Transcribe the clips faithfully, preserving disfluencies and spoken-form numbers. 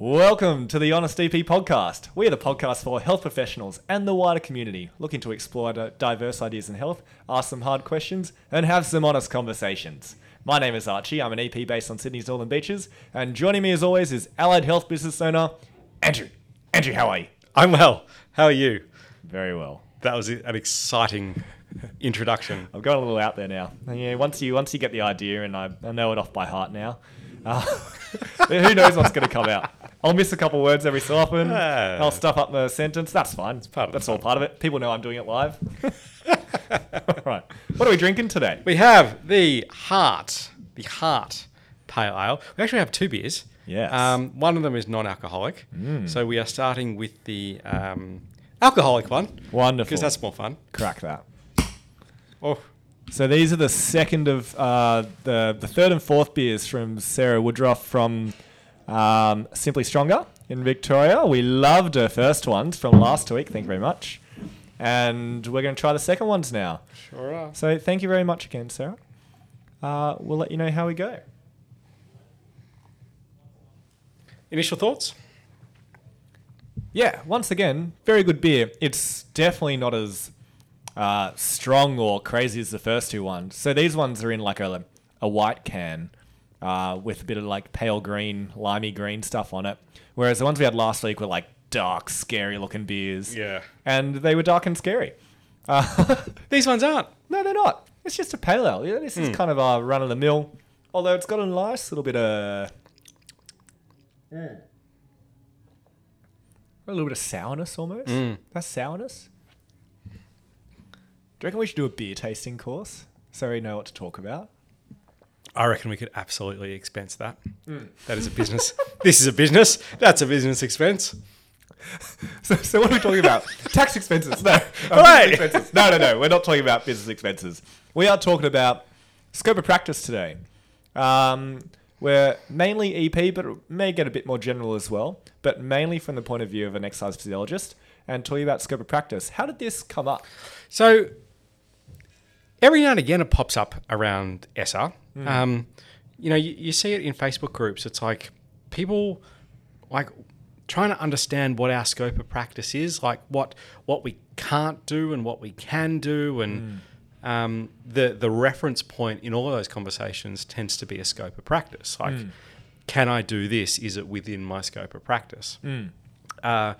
Welcome to the Honest E P podcast. We are the podcast for health professionals and the wider community, looking to explore diverse ideas in health, ask some hard questions, and have some honest conversations. My name is Archie. I'm an E P based on Sydney's Northern Beaches, and joining me as always is allied health business owner, Andrew. Andrew, how are you? I'm well. How are you? Very well. That was an exciting introduction. I've got a little out there now. Yeah, once you once you get the idea, and I, I know it off by heart now. Uh, who knows what's going to come out? I'll miss a couple words every so often. Uh, I'll stuff up the sentence. That's fine. It's part of That's all part of it. People know I'm doing it live. All right. What are we drinking today? We have the Heart, the Heart Pale Ale. We actually have two beers. Yes. Um, one of them is non-alcoholic. Mm. So we are starting with the um, alcoholic one. Wonderful. Because that's more fun. Crack that. Oh. So these are the second of uh, the the third and fourth beers from Sarah Woodruff from um, Simply Stronger in Victoria. We loved her first ones from last week. Thank you very much. And we're going to try the second ones now. Sure are. So thank you very much again, Sarah. Uh, we'll let you know how we go. Initial thoughts? Yeah, once again, very good beer. It's definitely not as Uh, strong or crazy as the first two ones. So these ones are in like a a white can uh, with a bit of like pale green, limey green stuff on it. Whereas the ones we had last week were like dark, scary looking beers. Yeah. And they were dark and scary. Uh, these ones aren't. No, they're not. It's just a pale ale. Yeah, this is mm. kind of a run of the mill. Although it's got a nice little bit of... Mm. A little bit of sourness almost. Mm. That's sourness. Do you reckon we should do a beer tasting course so we know what to talk about? I reckon we could absolutely expense that. Mm. That is a business. This is a business. That's a business expense. So, so what are we talking about? Tax expenses. No. Um, right. Expenses. No, no, no. We're not talking about business expenses. We are talking about scope of practice today. Um, we're mainly E P, but it may get a bit more general as well, but mainly from the point of view of an exercise physiologist and talking about scope of practice. How did this come up? So... Every now and again, it pops up around E S S A. Mm. Um, you know, you, you see it in Facebook groups. It's like people like trying to understand what our scope of practice is, like what what we can't do and what we can do, and mm. um, the the reference point in all of those conversations tends to be a scope of practice. Like, mm. can I do this? Is it within my scope of practice? Mm. Uh,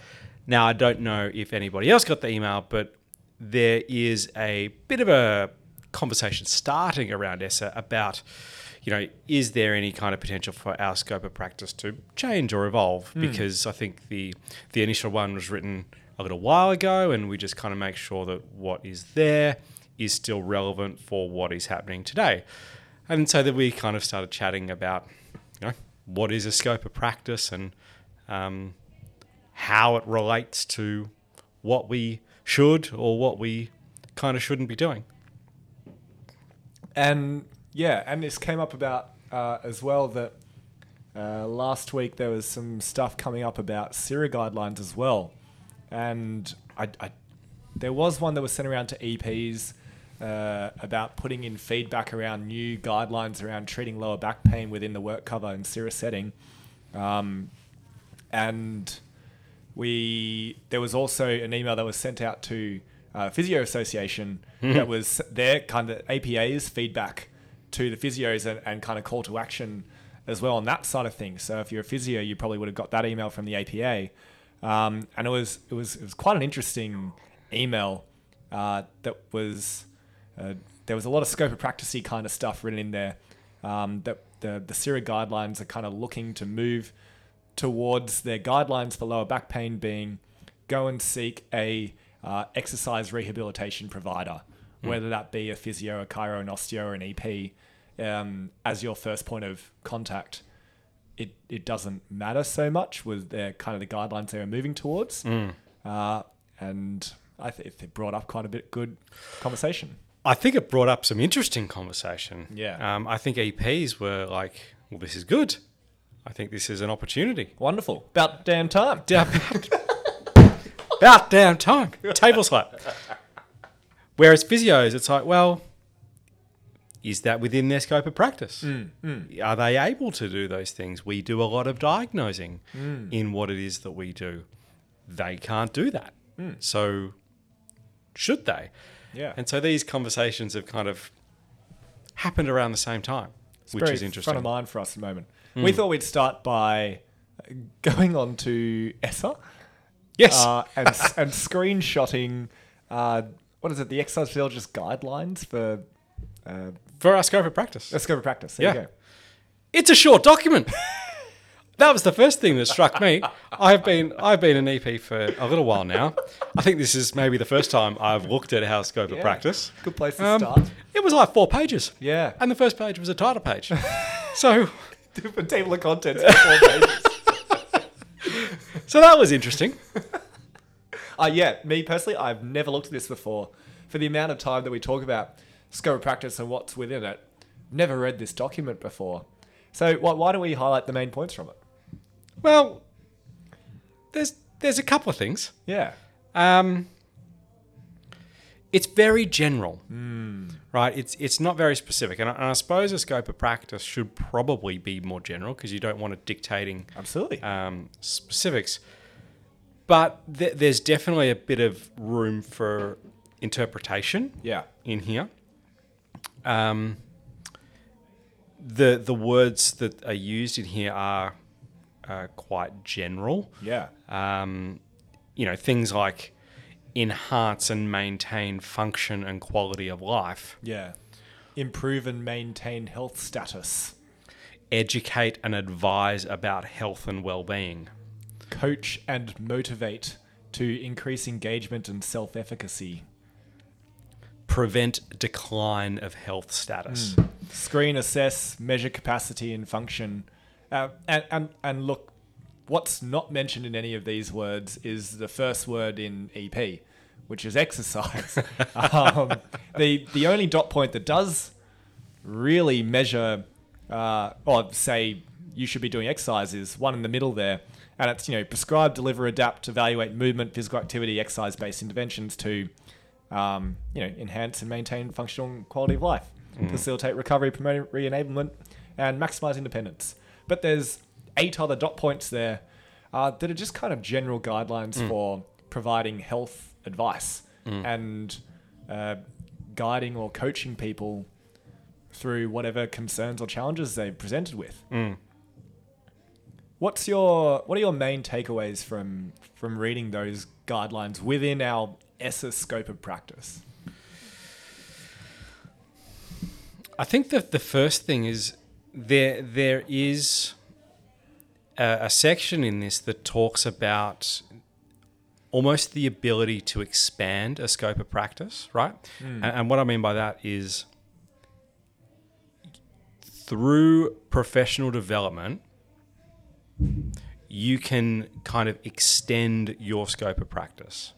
now, I don't know if anybody else got the email, but there is a bit of a conversation starting around E S S A about, you know, is there any kind of potential for our scope of practice to change or evolve? Mm. Because I think the the initial one was written a little while ago, and we just kind of make sure that what is there is still relevant for what is happening today. And so that we kind of started chatting about, you know, what is a scope of practice and um, how it relates to what we should or what we kind of shouldn't be doing. And yeah, and this came up about uh, as well that uh, last week there was some stuff coming up about S I R A guidelines as well. And I, I, there was one that was sent around to E Ps uh, about putting in feedback around new guidelines around treating lower back pain within the work cover and S I R A setting. Um, and we there was also an email that was sent out to Uh, Physio Association mm-hmm. that was their kind of A P A's feedback to the physios and, and kind of call to action as well on that side of things. So if you're a physio, you probably would have got that email from the A P A. Um, and it was it was it was quite an interesting email uh, that was uh, there was a lot of scope of practice-y kind of stuff written in there. Um, that the the S I R A guidelines are kind of looking to move towards their guidelines for lower back pain being go and seek a Uh, exercise rehabilitation provider, mm. whether that be a physio, a chiro, an osteo, or an E P, um, as your first point of contact. It it doesn't matter so much with their kind of the guidelines they were moving towards, mm. uh, and I think it brought up quite a bit good conversation. I think it brought up some interesting conversation. Yeah, um, I think E Ps were like, "Well, this is good. I think this is an opportunity. Wonderful. About damn time." About damn time. Table slap. Whereas physios, it's like, well, is that within their scope of practice? Mm, mm. Are they able to do those things? We do a lot of diagnosing mm. in what it is that we do. They can't do that. Mm. So should they? Yeah. And so these conversations have kind of happened around the same time, it's which is interesting. Front of mind for us at the moment. Mm. We thought we'd start by going on to ESSA. Yes. Uh, and, and screenshotting, uh, what is it, the exercise physiologist guidelines for... Uh, for our scope of practice. Our scope of practice. There yeah. you go. It's a short document. That was the first thing that struck me. I've been I've been an E P for a little while now. I think this is maybe the first time I've looked at our scope yeah. of practice. Good place to um, start. It was like four pages. Yeah. And the first page was a title page. So... a table of contents for four pages. So that was interesting. Uh, yeah, me personally, I've never looked at this before. For the amount of time that we talk about scope of practice and what's within it, never read this document before. So why, why don't we highlight the main points from it? Well, there's there's a couple of things. Yeah. Um, it's very general, mm. right? It's it's not very specific. And I, and I suppose a scope of practice should probably be more general because you don't want it dictating absolutely um, specifics. But th- there's definitely a bit of room for interpretation yeah. in here. Um, the the words that are used in here are uh, quite general. Yeah. Um, you know, things like enhance and maintain function and quality of life. Yeah. Improve and maintain health status. Educate and advise about health and well-being. Coach and motivate to increase engagement and self-efficacy. Prevent decline of health status. Mm. Screen, assess, measure capacity and function. Uh, and, and, and look, what's not mentioned in any of these words is the first word in E P, which is exercise. um, the, the only dot point that does really measure uh, or say you should be doing exercise is one in the middle there. And it's, you know, prescribe, deliver, adapt, evaluate movement, physical activity, exercise-based interventions to, um, you know, enhance and maintain functional quality of life, mm. facilitate recovery, promote re-enablement, and maximize independence. But there's eight other dot points there uh, that are just kind of general guidelines mm. for providing health advice mm. and uh, guiding or coaching people through whatever concerns or challenges they're presented with. Mm. What's your what are your main takeaways from from reading those guidelines within our ESSA scope of practice? I think that the first thing is there there is a, a section in this that talks about almost the ability to expand a scope of practice, right? Mm. And, and what I mean by that is through professional development, you can kind of extend your scope of practice.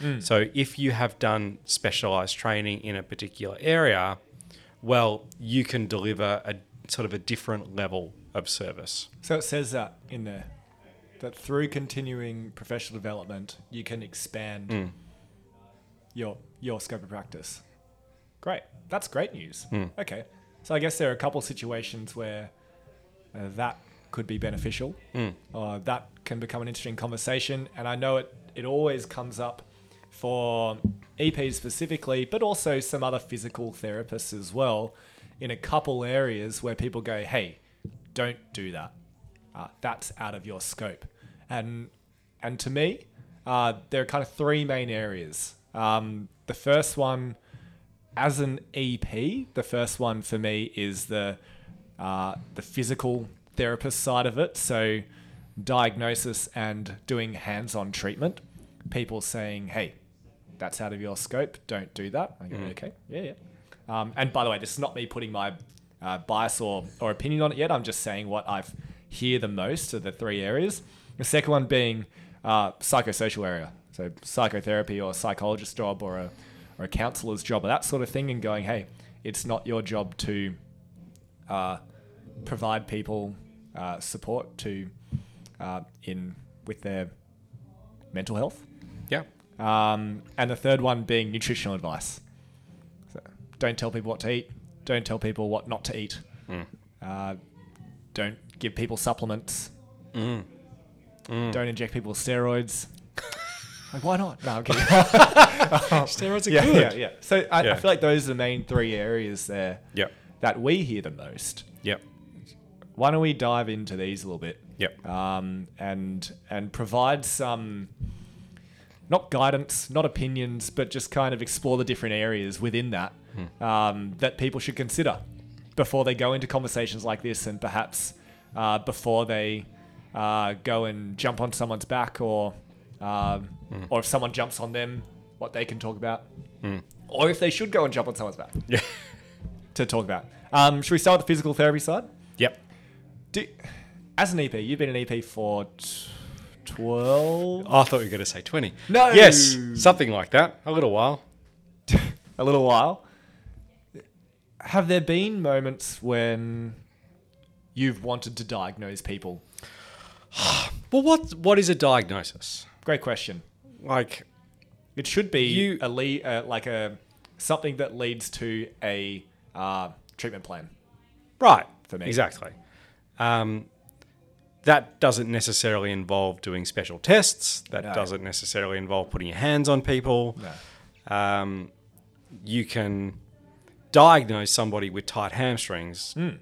Mm. So if you have done specialized training in a particular area, well, you can deliver a sort of a different level of service. So it says that in there, that through continuing professional development, you can expand mm. your your scope of practice. Great. That's great news. Mm. Okay. So I guess there are a couple of situations where uh, that could be beneficial. Mm. Uh, that can become an interesting conversation. And I know it, it always comes up for E Ps specifically, but also some other physical therapists as well in a couple areas where people go, hey, don't do that. Uh, that's out of your scope. And and to me, uh, there are kind of three main areas. Um, the first one, as an E P, the first one for me is the uh, the physical therapist side of it, so diagnosis and doing hands-on treatment. People saying, hey, that's out of your scope, don't do that. I go, mm. okay, yeah, yeah. Um, and by the way, this is not me putting my uh, bias or, or opinion on it yet, I'm just saying what I hear the most are the three areas. The second one being uh, psychosocial area, so psychotherapy or a psychologist's job or a, or a counsellor's job or that sort of thing, and going, hey, it's not your job to uh, provide people Uh, support to uh, in with their mental health. Yeah. Um, and the third one being nutritional advice. So don't tell people what to eat. don't tell people what not to eat. Mm. Uh, don't give people supplements. Mm. Mm. Don't inject people with steroids. Like, why not? No, I'm kidding. Steroids are yeah, good. Yeah, yeah. So I, yeah. I feel like those are the main three areas there yep. that we hear the most. Yep. Why don't we dive into these a little bit? Yep. Um, and and provide some, not guidance, not opinions, but just kind of explore the different areas within that hmm. um, that people should consider before they go into conversations like this, and perhaps uh, before they uh, go and jump on someone's back, or um, mm. or if someone jumps on them, what they can talk about, mm. or if they should go and jump on someone's back yeah. to talk about. Um, should we start with the physical therapy side? Yep. Do, as an E P, you've been an E P for twelve... Oh, I thought you were going to say twenty. No! Yes, something like that. A little while. A little while. Have there been moments when you've wanted to diagnose people? Well, what what is a diagnosis? Great question. Like, it should be you, a le- uh, like a something that leads to a uh, treatment plan. Right. For me. Exactly. Um, that doesn't necessarily involve doing special tests. That no. doesn't necessarily involve putting your hands on people. No. Um, you can diagnose somebody with tight hamstrings mm.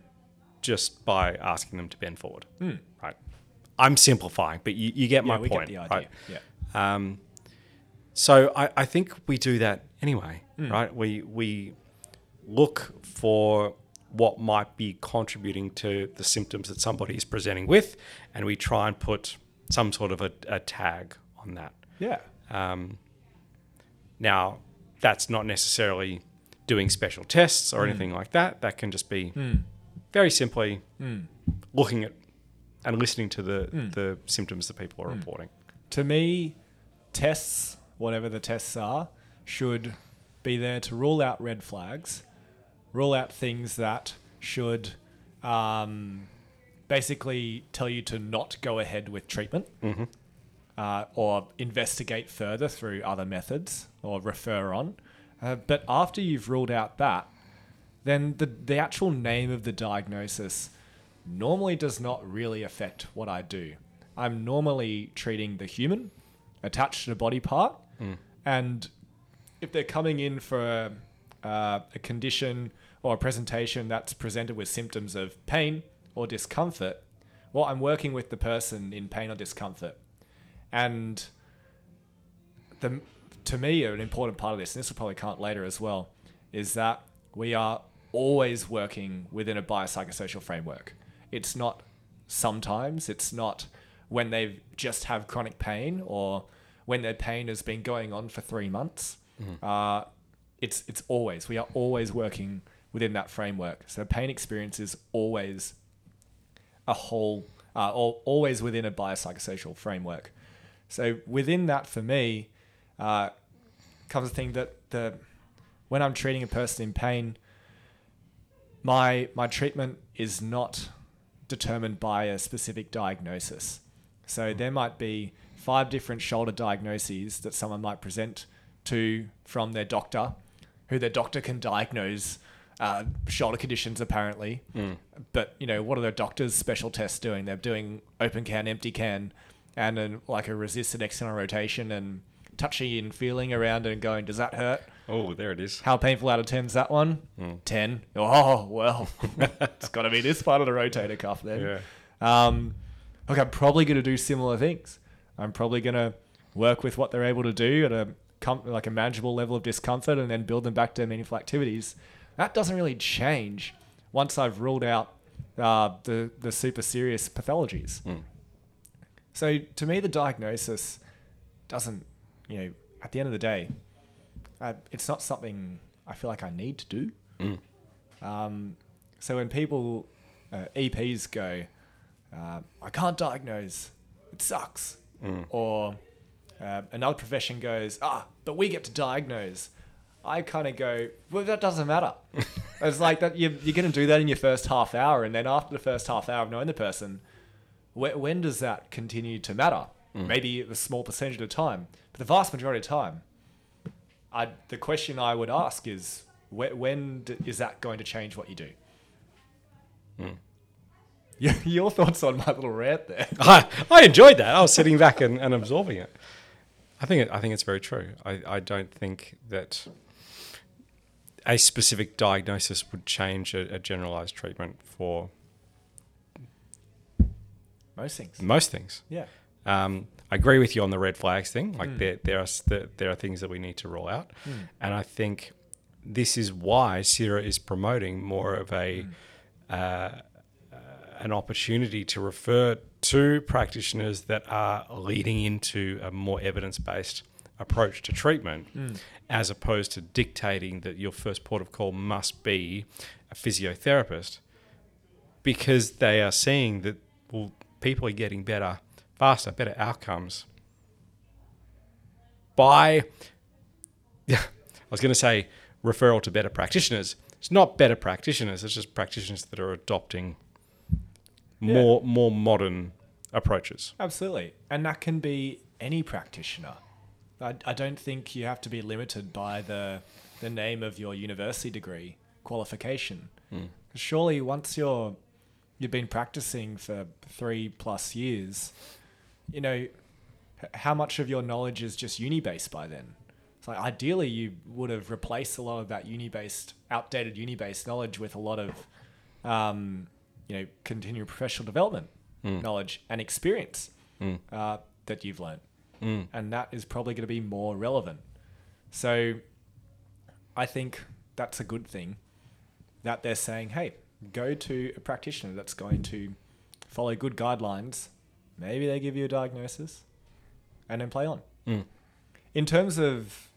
just by asking them to bend forward. Mm. Right. I'm simplifying, but you, you get my yeah, we point. Get the idea. Right? Yeah. Um, so I, I think we do that anyway, mm. right? We we look for what might be contributing to the symptoms that somebody is presenting with, and we try and put some sort of a, a tag on that. Yeah. Um, now, that's not necessarily doing special tests or mm. anything like that. That can just be mm. very simply mm. looking at and listening to the, mm. the symptoms that people are mm. reporting. To me, tests, whatever the tests are, should be there to rule out red flags, rule out things that should um, basically tell you to not go ahead with treatment mm-hmm. uh, or investigate further through other methods or refer on. Uh, but after you've ruled out that, then the, the actual name of the diagnosis normally does not really affect what I do. I'm normally treating the human attached to the body part. Mm. And if they're coming in for Uh, a condition or a presentation that's presented with symptoms of pain or discomfort, well, I'm working with the person in pain or discomfort. And the, to me, an important part of this, and this will probably come up later as well, is that we are always working within a biopsychosocial framework. It's not sometimes, it's not when they just have chronic pain or when their pain has been going on for three months. Mm-hmm. Uh, It's it's always, we are always working within that framework. So pain experience is always a whole, uh, or always within a biopsychosocial framework. So within that, for me, uh, comes the thing that the when I'm treating a person in pain, my my treatment is not determined by a specific diagnosis. So there might be five different shoulder diagnoses that someone might present to from their doctor, who their doctor can diagnose uh, shoulder conditions apparently. Mm. But, you know, what are the doctor's special tests doing? They're doing open can, empty can, and an, like a resisted external rotation and touching and feeling around and going, does that hurt? Oh, there it is. How painful out of ten is that one? Mm. ten. Oh, well, it's got to be this part of the rotator cuff then. Yeah. Um, look, I'm probably going to do similar things. I'm probably going to work with what they're able to do at a Com- like a manageable level of discomfort and then build them back to meaningful activities. That doesn't really change once I've ruled out uh, the, the super serious pathologies. Mm. So to me, the diagnosis doesn't, you know, at the end of the day, uh, it's not something I feel like I need to do. Mm. Um, so when people, uh, E Ps go, uh, I can't diagnose, it sucks. Mm. Or Uh, another profession goes, ah, but we get to diagnose. I kind of go, well, that doesn't matter. It's like that you're, you're going to do that in your first half hour. And then after the first half hour of knowing the person, wh- when does that continue to matter? Mm. Maybe a small percentage of the time. But the vast majority of the time, I'd, the question I would ask is, When, when d- is that going to change what you do? Mm. Your, your thoughts on my little rant there? I, I enjoyed that. I was sitting back and, and absorbing it. I think it, I think it's very true. I, I don't think that a specific diagnosis would change a, a generalized treatment for most things. Most things. Yeah. Um, I agree with you on the red flags thing. Like mm. there, there are there are things that we need to rule out, mm. and I think this is why SIRA is promoting more of a mm. uh, uh, an opportunity to refer to practitioners that are leading into a more evidence-based approach to treatment, mm. as opposed to dictating that your first port of call must be a physiotherapist, because they are seeing that well, people are getting better faster, better outcomes by, yeah, I was going to say referral to better practitioners. It's not better practitioners, it's just practitioners that are adopting yeah. more more modern approaches. Absolutely. And that can be any practitioner. I, I don't think you have to be limited by the the name of your university degree qualification. Mm. Surely once you're you've been practicing for three plus years, you know, how much of your knowledge is just uni-based by then? It's like ideally you would have replaced a lot of that uni-based, outdated uni-based knowledge with a lot of, um, you know, continual professional development mm. knowledge and experience mm. uh, that you've learned. Mm. And that is probably going to be more relevant. So I think that's a good thing that they're saying, hey, go to a practitioner that's going to follow good guidelines. Maybe they give you a diagnosis and then play on. Mm. In terms of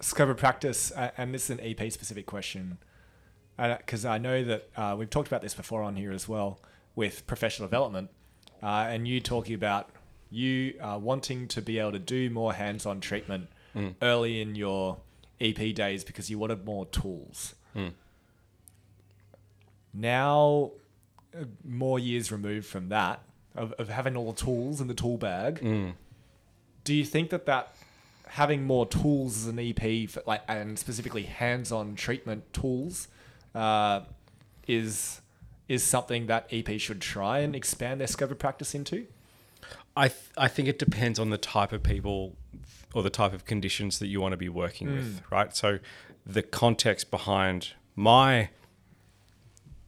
scope of practice, and this is an E P specific question, because I know that uh, we've talked about this before on here as well with professional development, uh, and you talking about you uh, wanting to be able to do more hands-on treatment mm. early in your E P days because you wanted more tools. Mm. Now, more years removed from that, Of, of having all the tools in the tool bag, mm. do you think that that having more tools as an E P for, like, and specifically hands-on treatment tools uh, is is something that E P should try and expand their scope of practice into? I th- I think it depends on the type of people or the type of conditions that you want to be working mm. with, right? So the context behind my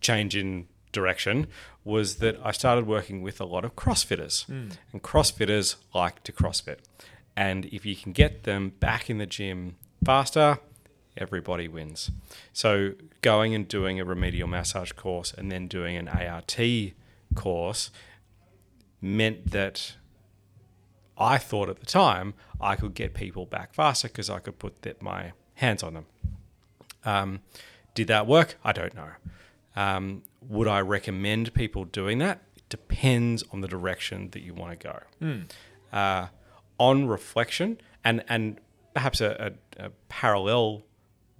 change in direction was that I started working with a lot of CrossFitters mm. and CrossFitters like to CrossFit, and if you can get them back in the gym faster, everybody wins. So going and doing a remedial massage course and then doing an A R T course meant that I thought at the time I could get people back faster because I could put that, my hands on them. Um, did that work? I don't know. Um, would I recommend people doing that? It depends on the direction that you want to go. Mm. Uh, on reflection, and, and perhaps a, a, a parallel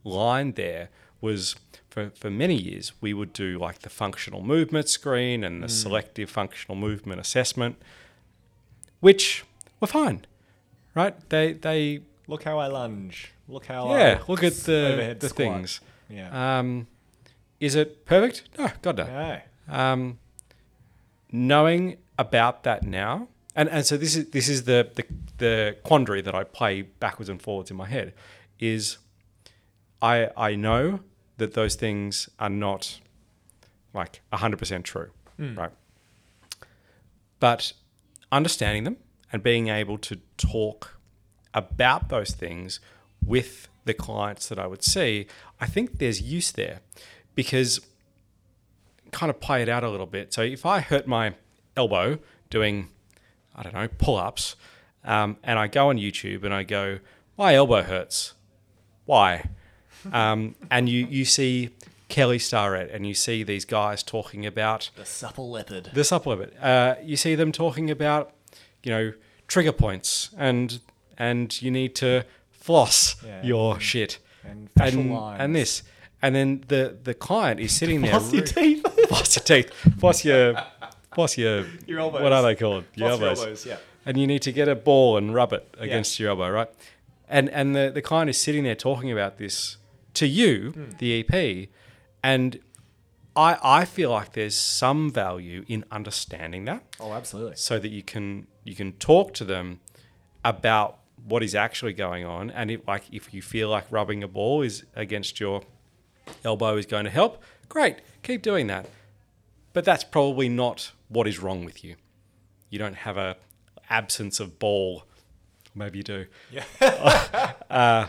line there was for, for many years, we would do like the functional movement screen and the mm. selective functional movement assessment, which were fine, right? They they look how I lunge. Look how yeah, I look at the, the things. Yeah. Um, Is it perfect? No, God no. no. Um, knowing about that now, and, and so this is this is the, the the quandary that I play backwards and forwards in my head, is I I know that those things are not like one hundred percent true, mm. right? But understanding them and being able to talk about those things with the clients that I would see, I think there's use there. Because kind of play it out a little bit. So if I hurt my elbow doing, I don't know, pull-ups, um, and I go on YouTube and I go, my elbow hurts. Why? Um, and you, you see Kelly Starrett and you see these guys talking about... The Supple Leopard. The Supple Leopard. Uh, you see them talking about, you know, trigger points and and you need to floss yeah, your and, shit. And facial and, lines. And this. And then the, the client is sitting there. Floss your teeth. Floss your teeth. Floss your, floss your, your elbows. What are they called? Your elbows. your elbows. Yeah. And you need to get a ball and rub it against yeah. your elbow, right? And and the, the client is sitting there talking about this to you, mm. the E P. And I I feel like there's some value in understanding that. Oh, absolutely. So that you can you can talk to them about what is actually going on, and if, like, if you feel like rubbing a ball is against your elbow is going to help, great, keep doing that. But that's probably not what is wrong with you. You don't have a absence of ball. Maybe you do. Yeah. uh,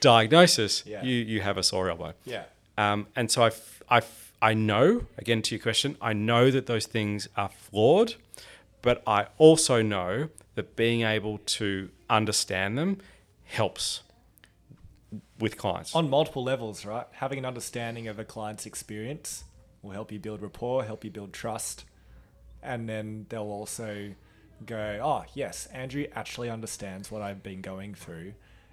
diagnosis. Yeah. You you have a sore elbow. Yeah. Um. And so I I I know, again to your question, I know that those things are flawed, but I also know that being able to understand them helps with clients. On multiple levels, right? Having an understanding of a client's experience will help you build rapport, help you build trust. And then they'll also go, oh, yes, Andrew actually understands what I've been going through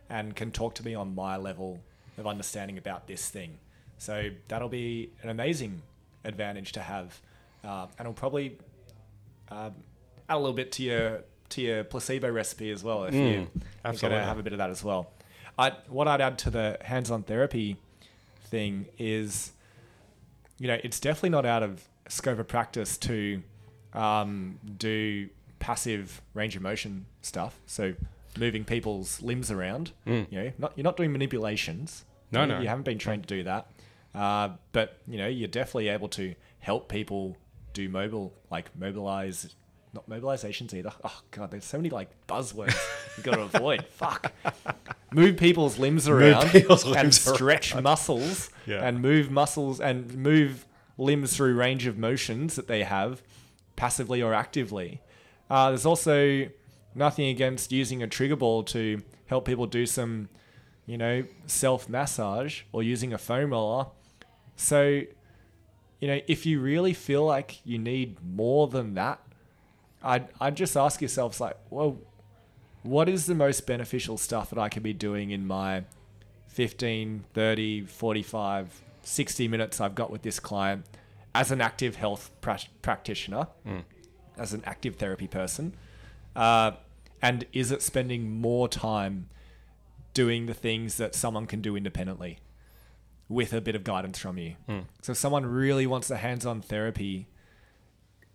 and can talk to me on my level of understanding about this thing. So that'll be an amazing advantage to have. Uh, and it'll probably uh, add a little bit to your to your placebo recipe as well, if mm, you're going to have a bit of that as well. I, what I'd add to the hands-on therapy thing is, you know, it's definitely not out of scope of practice to um, do passive range of motion stuff. So moving people's limbs around, mm. you know, not, you're not doing manipulations. No, you, no. You haven't been trained to do that. Uh, but, you know, you're definitely able to help people do mobile, like mobilize... Not mobilizations either. Oh God, there's so many like buzzwords you've got to avoid. Fuck. Move people's limbs around people's and limbs stretch around. muscles yeah. and move muscles and move limbs through range of motions that they have passively or actively. Uh, there's also nothing against using a trigger ball to help people do some, you know, self-massage or using a foam roller. So, you know, if you really feel like you need more than that, I'd, I'd just ask yourself, like, well, what is the most beneficial stuff that I could be doing in my fifteen, thirty, forty-five, sixty minutes I've got with this client as an active health pra- practitioner, mm. as an active therapy person? Uh, and is it spending more time doing the things that someone can do independently with a bit of guidance from you? Mm. So if someone really wants a hands-on therapy,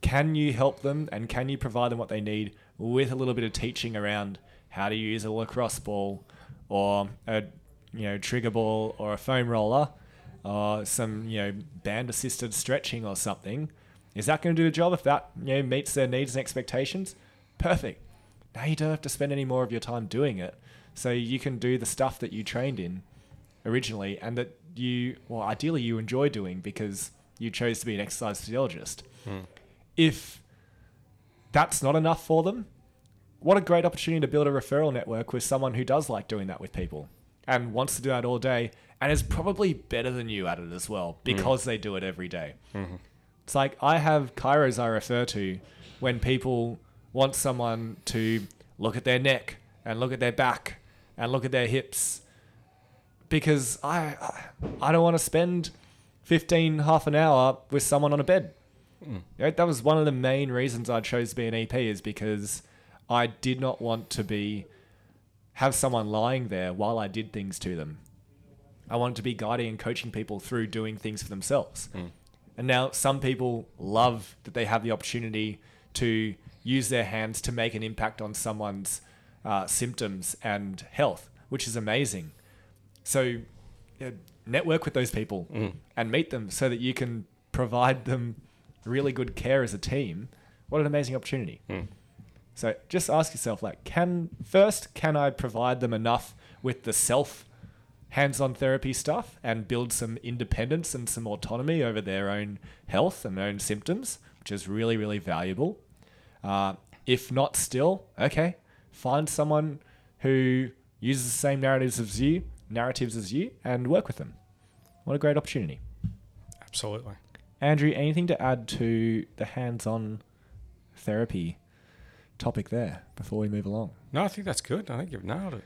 can you help them and can you provide them what they need with a little bit of teaching around how to use a lacrosse ball or a, you know, trigger ball or a foam roller or some, you know, band assisted stretching or something? Is that going to do the job? If that, you know, meets their needs and expectations, perfect. Now you don't have to spend any more of your time doing it. So you can do the stuff that you trained in originally and that you, well, ideally you enjoy doing because you chose to be an exercise physiologist. Hmm. If that's not enough for them, what a great opportunity to build a referral network with someone who does like doing that with people and wants to do that all day and is probably better than you at it as well because mm. they do it every day. Mm-hmm. It's like I have chiros I refer to when people want someone to look at their neck and look at their back and look at their hips because I, I don't want to spend fifteen, half an hour with someone on a bed. Mm. That was one of the main reasons I chose to be an E P is because I did not want to be have someone lying there while I did things to them. I wanted to be guiding and coaching people through doing things for themselves. Mm. And now some people love that they have the opportunity to use their hands to make an impact on someone's uh, symptoms and health, which is amazing. So you know, network with those people mm. and meet them so that you can provide them really good care as a team. What an amazing opportunity. Mm. So just ask yourself, like, can first, can I provide them enough with the self hands-on therapy stuff and build some independence and some autonomy over their own health and their own symptoms, which is really, really valuable. Uh, if not still, okay, find someone who uses the same narratives as you, narratives as you and work with them. What a great opportunity. Absolutely. Andrew, anything to add to the hands-on therapy topic there before we move along? No, I think that's good. I think you've nailed it.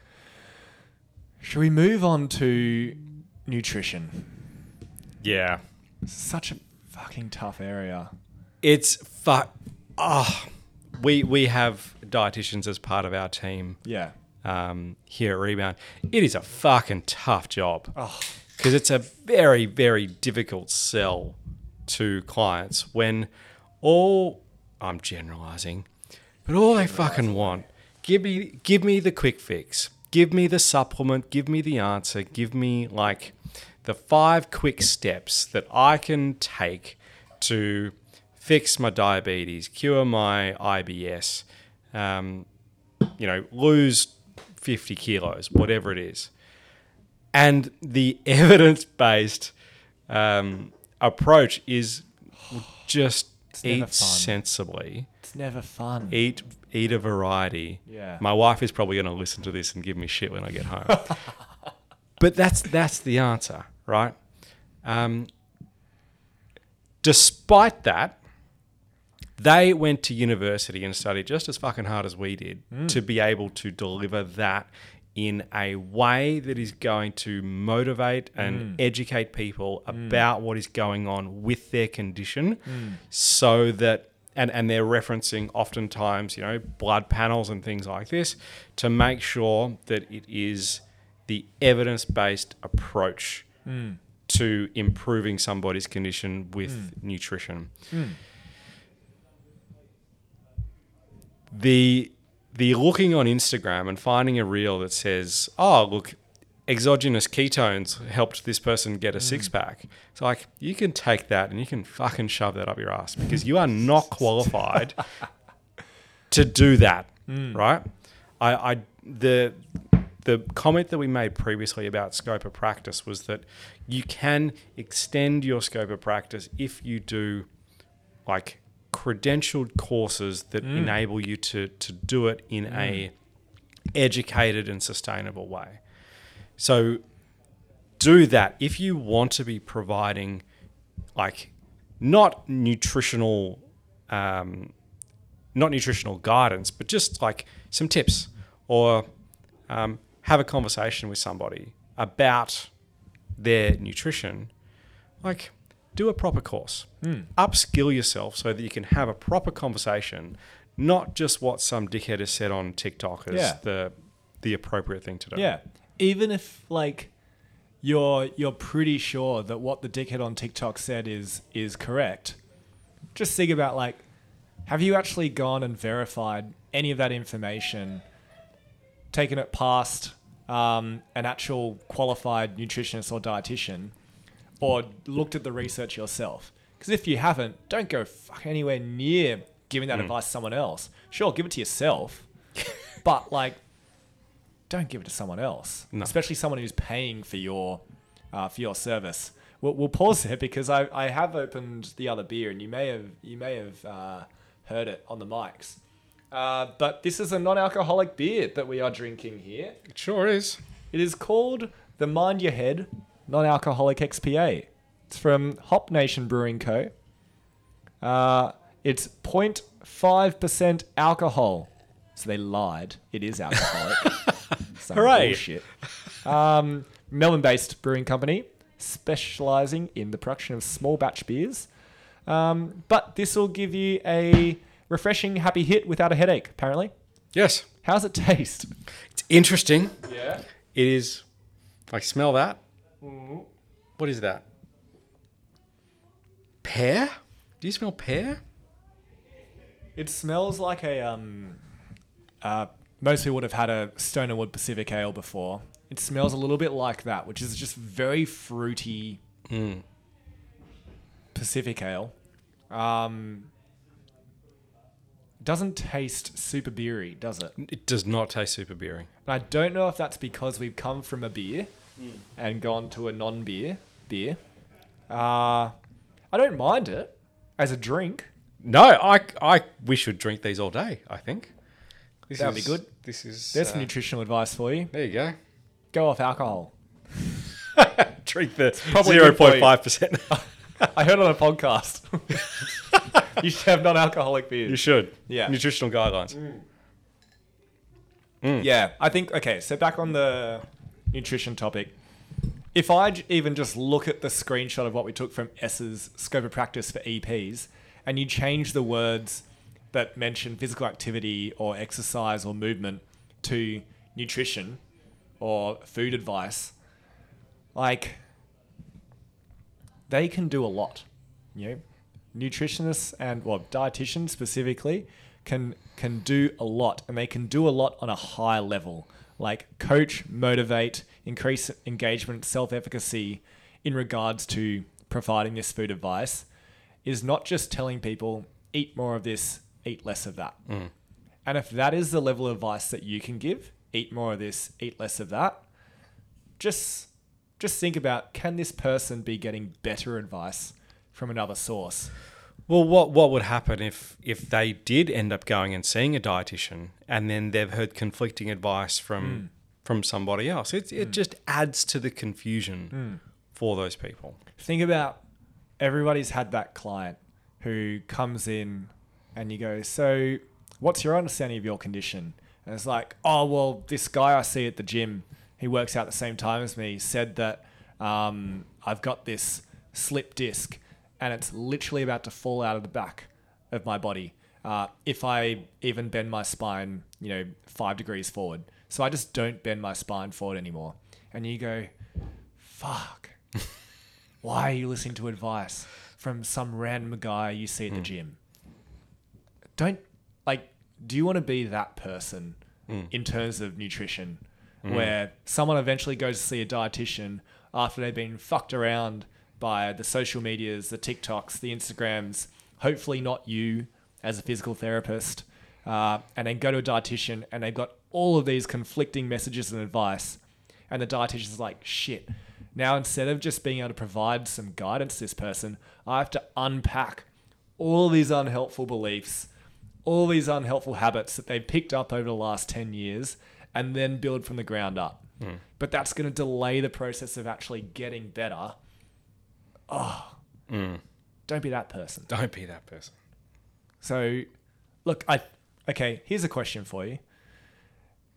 Should we move on to nutrition? Yeah. Such a fucking tough area. It's fuck. Oh, we we have dietitians as part of our team. Yeah. Um, here at Rebound, it is a fucking tough job. Oh. because it's a very, very difficult sell to clients when all, I'm generalizing, but all they fucking want, give me, give me the quick fix, give me the supplement, give me the answer, give me like the five quick steps that I can take to fix my diabetes, cure my I B S, um, you know, lose fifty kilos, whatever it is. And the evidence-based um, approach is just it's eat sensibly. It's never fun. Eat eat a variety. Yeah. My wife is probably going to listen to this and give me shit when I get home. But that's that's the answer, right? Um, despite that, they went to university and studied just as fucking hard as we did mm. to be able to deliver that in a way that is going to motivate and mm. educate people about mm. what is going on with their condition mm. so that, and, and they're referencing oftentimes, you know, blood panels and things like this to make sure that it is the evidence-based approach mm. to improving somebody's condition with mm. nutrition. Mm. The... The looking on Instagram and finding a reel that says, oh, look, exogenous ketones helped this person get a mm. six-pack. It's like, you can take that and you can fucking shove that up your ass because you are not qualified to do that, mm. right? I, I the the comment that we made previously about scope of practice was that you can extend your scope of practice if you do, like, credentialed courses that mm. enable you to to do it in mm. a educated and sustainable way. So do that if you want to be providing like not nutritional um not nutritional guidance, but just like some tips or um have a conversation with somebody about their nutrition. Like, do a proper course. Mm. Upskill yourself so that you can have a proper conversation, not just what some dickhead has said on TikTok as yeah. the the appropriate thing to do. Yeah. Even if like you're you're pretty sure that what the dickhead on TikTok said is is correct, just think about like, have you actually gone and verified any of that information, taken it past um, an actual qualified nutritionist or dietitian, or looked at the research yourself? Because if you haven't, don't go fuck anywhere near giving that mm. advice to someone else. Sure, give it to yourself, but like, don't give it to someone else, no. especially someone who's paying for your uh, for your service. We'll, we'll pause here because I, I have opened the other beer, and you may have you may have uh, heard it on the mics. Uh, but this is a non-alcoholic beer that we are drinking here. It sure is. It is called the Mind Ya Head Non-alcoholic X P A. It's from Hop Nation Brewing Co. Uh, it's zero point five percent alcohol. So they lied. It is alcoholic. Some hooray. Bullshit. Um, Melbourne-based brewing company specializing in the production of small batch beers. Um, but this will give you a refreshing, happy hit without a headache, apparently. Yes. How's it taste? It's interesting. Yeah. It is. I smell that. What is that? Pear? Do you smell pear? It smells like a... Um, uh, most people would have had a Stonerwood Pacific Ale before. It smells a little bit like that, which is just very fruity mm. Pacific Ale. Um, doesn't taste super beery, does it? It does not taste super beery. And I don't know if that's because we've come from a beer... Mm. and gone to a non-beer beer. Uh, I don't mind it as a drink. No, I, I we should drink these all day, I think. This That'd is, be good. This is There's uh, some nutritional advice for you. There you go. Go off alcohol. Drink the zero point five percent. I heard on a podcast. You should have non-alcoholic beers. You should. Yeah. Nutritional guidelines. Mm. Mm. Yeah, I think, okay, so back on the... nutrition topic. If I even just look at the screenshot of what we took from ESSA's scope of practice for E Ps, and you change the words that mention physical activity or exercise or movement to nutrition or food advice, like they can do a lot. You know, nutritionists and well, dietitians specifically can can do a lot, and they can do a lot on a high level, like coach, motivate, increase engagement, self-efficacy in regards to providing this food advice is not just telling people eat more of this, eat less of that. Mm. And if that is the level of advice that you can give, eat more of this, eat less of that, just just think about, can this person be getting better advice from another source? Well, what what would happen if if they did end up going and seeing a dietitian and then they've heard conflicting advice from mm. from somebody else? It it mm. just adds to the confusion mm. for those people. Think about, everybody's had that client who comes in and you go, so what's your understanding of your condition? And it's like, oh, well, this guy I see at the gym, he works out the same time as me, said that um, I've got this slip disc and it's literally about to fall out of the back of my body uh, if I even bend my spine, you know, five degrees forward. So I just don't bend my spine forward anymore. And you go, fuck. Why are you listening to advice from some random guy you see at mm. the gym? Don't, like, do you want to be that person mm. in terms of nutrition mm. where someone eventually goes to see a dietitian after they've been fucked around by the social medias, the TikToks, the Instagrams, hopefully not you as a physical therapist, uh, and then go to a dietitian and they've got all of these conflicting messages and advice, and the dietitian's like, shit. Now, instead of just being able to provide some guidance to this person, I have to unpack all these unhelpful beliefs, all these unhelpful habits that they've picked up over the last ten years, and then build from the ground up. Mm. But that's going to delay the process of actually getting better. Oh, mm. Don't be that person. Don't be that person. So, look, I okay, here's a question for you.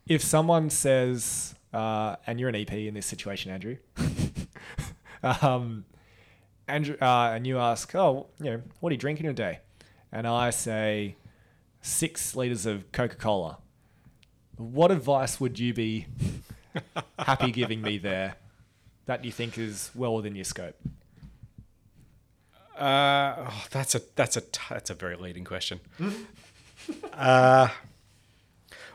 If someone says... Uh, and you're an E P in this situation, Andrew. um, Andrew, uh, and you ask, oh, you know, what do you drink in a day? And I say six liters of Coca-Cola. What advice would you be happy giving me there that you think is well within your scope? Uh, oh, that's a that's a t- that's a very leading question. uh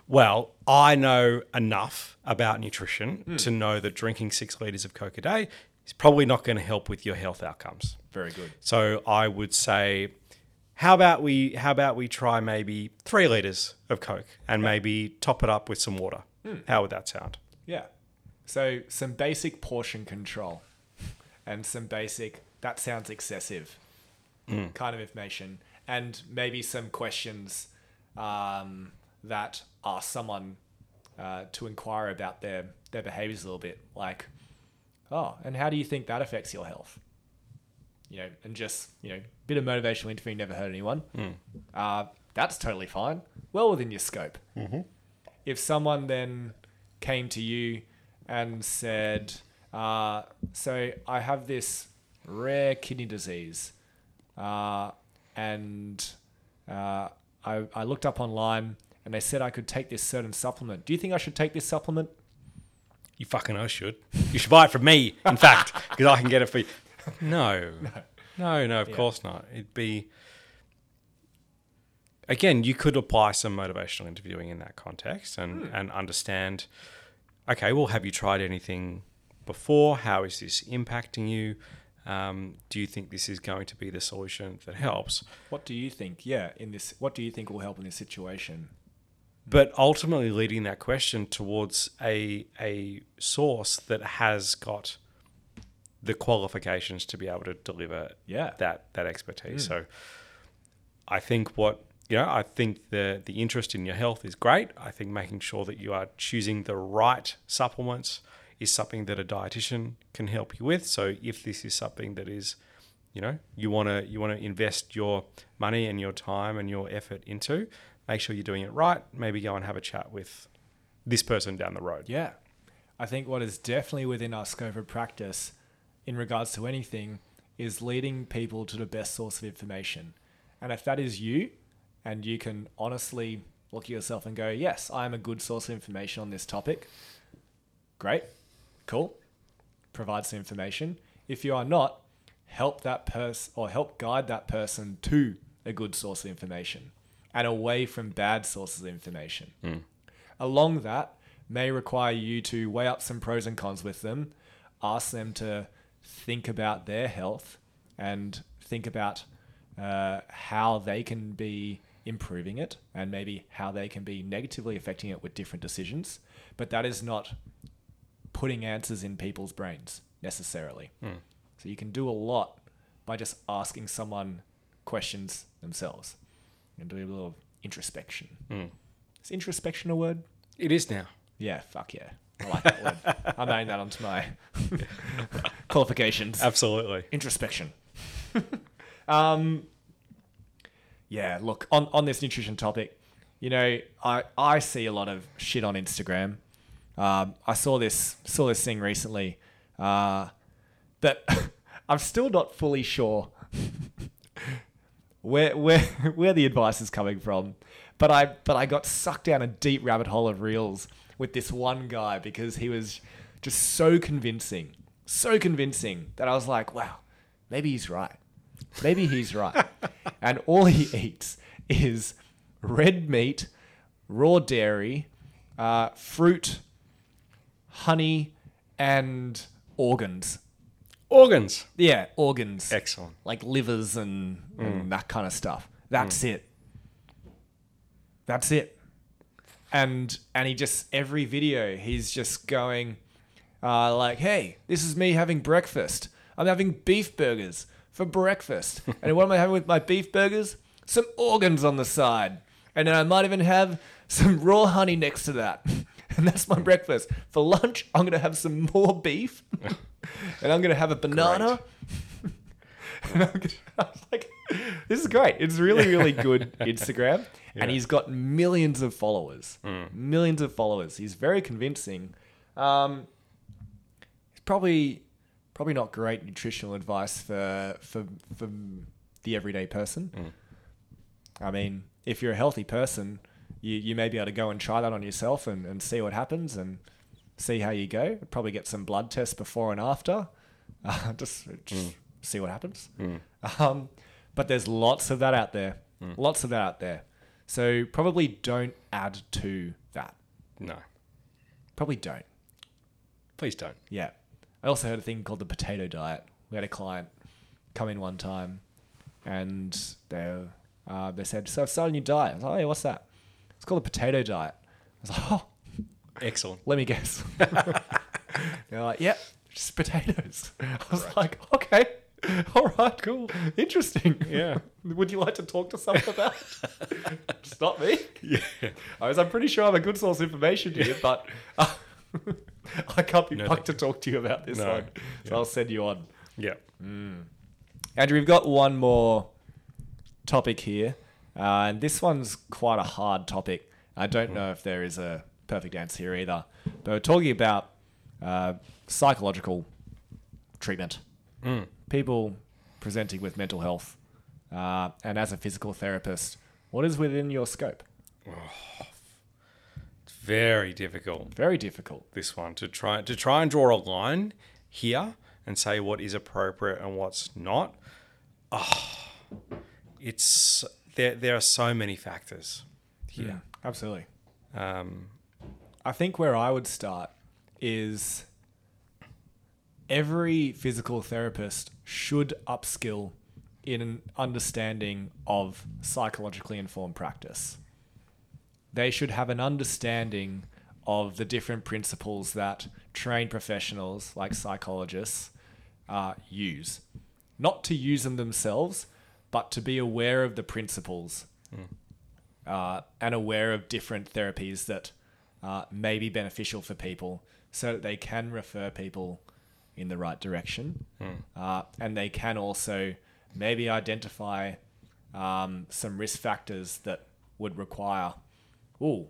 Well, I know enough about nutrition mm. to know that drinking six litres of Coke a day is probably not going to help with your health outcomes. Very good. So I would say, how about we how about we try maybe three litres of Coke and okay. maybe top it up with some water? Mm. How would that sound? Yeah. So some basic portion control and some basic, that sounds excessive mm. kind of information, and maybe some questions um, that... ask someone uh, to inquire about their, their behaviors a little bit, like, oh, and how do you think that affects your health? You know, and just, you know, a bit of motivational interview, never hurt anyone. Mm. Uh, that's totally fine. Well within your scope. Mm-hmm. If someone then came to you and said, uh, so I have this rare kidney disease uh, and uh, I, I looked up online and they said I could take this certain supplement. Do you think I should take this supplement? You fucking know I should. You should buy it from me, in fact, because I can get it for you. No. No, no, no of yeah. course not. It'd be... Again, you could apply some motivational interviewing in that context and, mm. and understand, okay, well, have you tried anything before? How is this impacting you? Um, do you think this is going to be the solution that helps? What do you think? Yeah, in this, what do you think will help in this situation? But ultimately leading that question towards a a source that has got the qualifications to be able to deliver yeah. that that expertise. Mm. So I think what you know, I think the the interest in your health is great. I think making sure that you are choosing the right supplements is something that a dietitian can help you with. So if this is something that is, you know, you want to you want to invest your money and your time and your effort into, make sure you're doing it right. Maybe go and have a chat with this person down the road. Yeah. I think what is definitely within our scope of practice in regards to anything is leading people to the best source of information. And if that is you and you can honestly look at yourself and go, yes, I am a good source of information on this topic, great, cool, provide some information. If you are not, help that person or help guide that person to a good source of information and away from bad sources of information. Mm. Along that may require you to weigh up some pros and cons with them, ask them to think about their health and think about uh, how they can be improving it and maybe how they can be negatively affecting it with different decisions. But that is not putting answers in people's brains necessarily. Mm. So you can do a lot by just asking someone questions themselves and do a little introspection. Mm. Is introspection a word? It is now. Yeah, fuck yeah. I like that word. I'm adding that onto my qualifications. Absolutely. Introspection. um, yeah, look, on, on this nutrition topic, you know, I, I see a lot of shit on Instagram. Um, I saw this saw this thing recently uh, that I'm still not fully sure where where where the advice is coming from. But I but I got sucked down a deep rabbit hole of reels with this one guy because he was just so convincing, so convincing that I was like, wow, maybe he's right. Maybe he's right. And all he eats is red meat, raw dairy, uh, fruit, honey, and organs. Organs? Yeah, organs. Excellent. Like livers and, mm. and that kind of stuff. That's mm. it. That's it. And and he just, every video, he's just going uh, like, hey, this is me having breakfast. I'm having beef burgers for breakfast. And what am I having with my beef burgers? Some organs on the side. And then I might even have some raw honey next to that. And that's my breakfast. For lunch, I'm going to have some more beef. And I'm going to have a banana. And I'm gonna, I was like, this is great. It's really, really good Instagram. Yeah. And he's got millions of followers. Mm. Millions of followers. He's very convincing. Um, it's probably probably not great nutritional advice for, for, for the everyday person. Mm. I mean, if you're a healthy person, you, you may be able to go and try that on yourself and, and see what happens and see how you go. Probably get some blood tests before and after. Uh, just just mm. see what happens. Mm. Um, but there's lots of that out there. Mm. Lots of that out there. So probably don't add to that. No. Probably don't. Please don't. Yeah. I also heard a thing called the potato diet. We had a client come in one time and they uh, they said, so I've started a new diet. I was like, oh, yeah, what's that? It's called the potato diet. I was like, oh. Excellent. Let me guess. They're like, yep, yeah, just potatoes. I was right. like, okay. All right, cool. Interesting. Yeah. Would you like to talk to someone about it? It's not me. Yeah. I was, I'm pretty sure I'm a good source of information to you, but uh, I can't be no, fucked to talk to you about this no. one. So yeah. I'll send you on. Yeah. Mm. Andrew, we've got one more topic here. Uh, and this one's quite a hard topic. I don't mm. know if there is a perfect answer here either. But we're talking about uh, psychological treatment. Mm. People presenting with mental health, uh, and as a physical therapist, what is within your scope? Oh, it's very difficult. Very difficult. This one to try to try and draw a line here and say what is appropriate and what's not. Oh, it's there. There are so many factors here. Yeah, absolutely. Um, I think where I would start is, every physical therapist should upskill in an understanding of psychologically informed practice. They should have an understanding of the different principles that trained professionals like psychologists uh, use. Not to use them themselves, but to be aware of the principles mm. uh, and aware of different therapies that uh, may be beneficial for people so that they can refer people in the right direction. Mm. Uh, and they can also maybe identify um, some risk factors that would require, oh,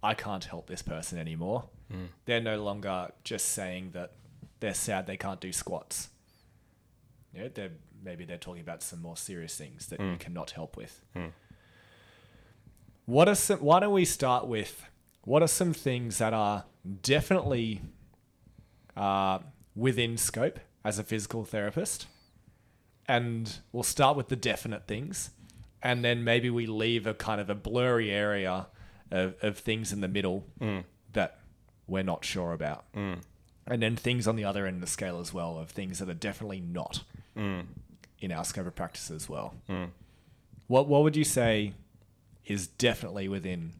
I can't help this person anymore. Mm. They're no longer just saying that they're sad they can't do squats. You know, they're, maybe they're talking about some more serious things that mm. you cannot help with. Mm. What are some, why don't we start with, what are some things that are definitely... Uh, within scope as a physical therapist and we'll start with the definite things, and then maybe we leave a kind of a blurry area of, of things in the middle mm. that we're not sure about. Mm. And then things on the other end of the scale as well, of things that are definitely not mm. in our scope of practice as well. Mm. What what would you say is definitely within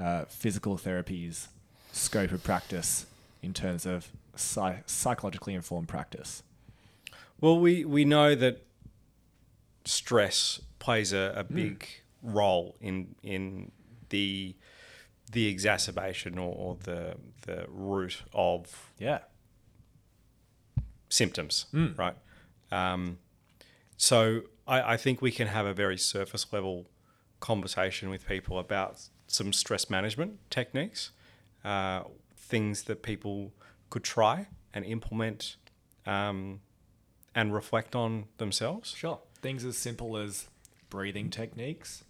uh, physical therapy's scope of practice in terms of psych- psychologically informed practice? Well, we, we know that stress plays a, a big mm. role in in the the exacerbation or, or the the root of yeah symptoms, mm. right? Um, so I, I think we can have a very surface level conversation with people about some stress management techniques, uh, things that people could try and implement um, and reflect on themselves. Sure. Things as simple as breathing techniques,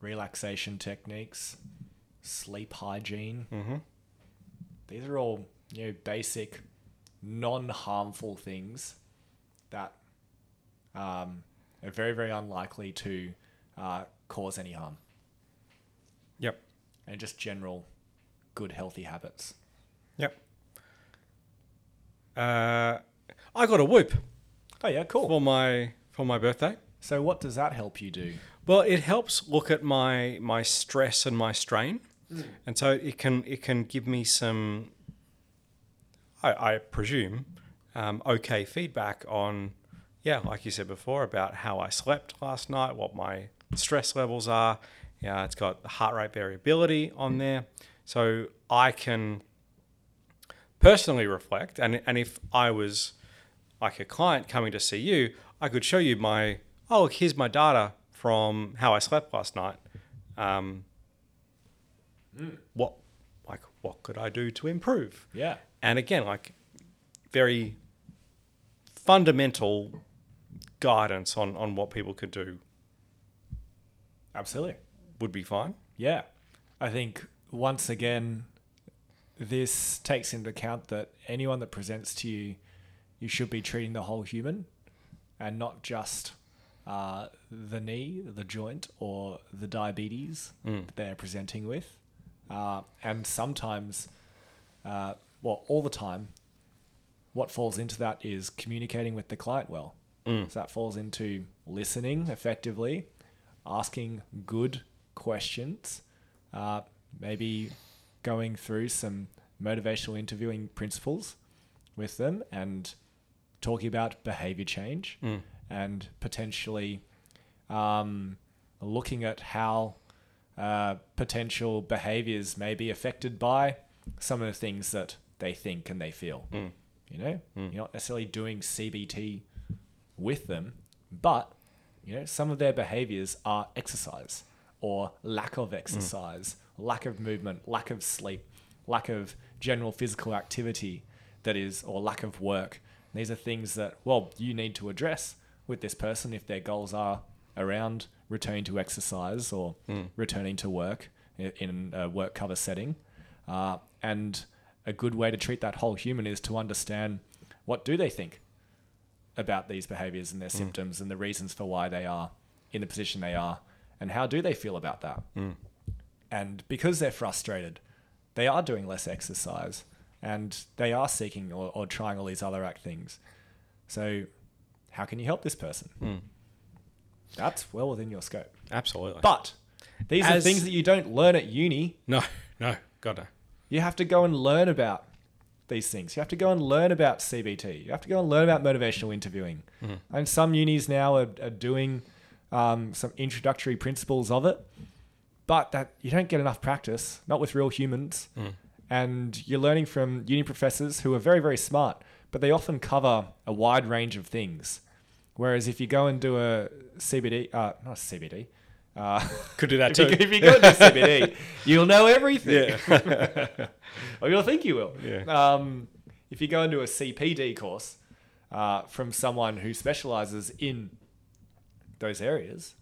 relaxation techniques, sleep hygiene. Mm-hmm. These are all, you know, basic, non-harmful things that um, are very, very unlikely to uh, cause any harm. Yep. And just general good, healthy habits. Yep. Uh, I got a whoop. Oh, yeah, cool. For my... For my birthday. So what does that help you do? Well, it helps look at my my stress and my strain. Mm. And so it can it can give me some, I, I presume, um, okay feedback on, yeah, like you said before, about how I slept last night, what my stress levels are. Yeah, it's got heart rate variability on there. So I can personally reflect. And, and if I was like a client coming to see you, I could show you my, oh, here's my data from how I slept last night. Um, mm. What, like, what could I do to improve? Yeah. And again, like, very fundamental guidance on, on what people could do. Absolutely. Would be fine. Yeah. I think, once again, this takes into account that anyone that presents to you, you should be treating the whole human. And not just uh, the knee, the joint, or the diabetes mm. that they're presenting with. Uh, and sometimes, uh, well, all the time, what falls into that is communicating with the client well. Mm. So that falls into listening effectively, asking good questions, uh, maybe going through some motivational interviewing principles with them and talking about behavior change mm. and potentially um, looking at how uh, potential behaviors may be affected by some of the things that they think and they feel. Mm. You know, mm. you're not necessarily doing C B T with them, but you know, some of their behaviors are exercise or lack of exercise, mm. lack of movement, lack of sleep, lack of general physical activity that is, or lack of work. These are things that, well, you need to address with this person if their goals are around returning to exercise or mm. returning to work in a work cover setting. Uh, and a good way to treat that whole human is to understand what do they think about these behaviors and their mm. symptoms and the reasons for why they are in the position they are and how do they feel about that. Mm. And because they're frustrated, they are doing less exercise. And they are seeking or, or trying all these other act things. So how can you help this person? Mm. That's well within your scope. Absolutely. But these As, are things that you don't learn at uni. No, no, God no. You have to go and learn about these things. You have to go and learn about C B T. You have to go and learn about motivational interviewing. Mm. And some unis now are, are doing um, some introductory principles of it. But that you don't get enough practice, not with real humans. Mm. And you're learning from uni professors who are very, very smart, but they often cover a wide range of things. Whereas if you go and do a C B D, uh, not a C B D. Uh, Could do that too. If you, if you go and do C B D, you'll know everything. Yeah. Or you'll think you will. Yeah. Um, if you go and do a C P D course uh, from someone who specializes in those areas,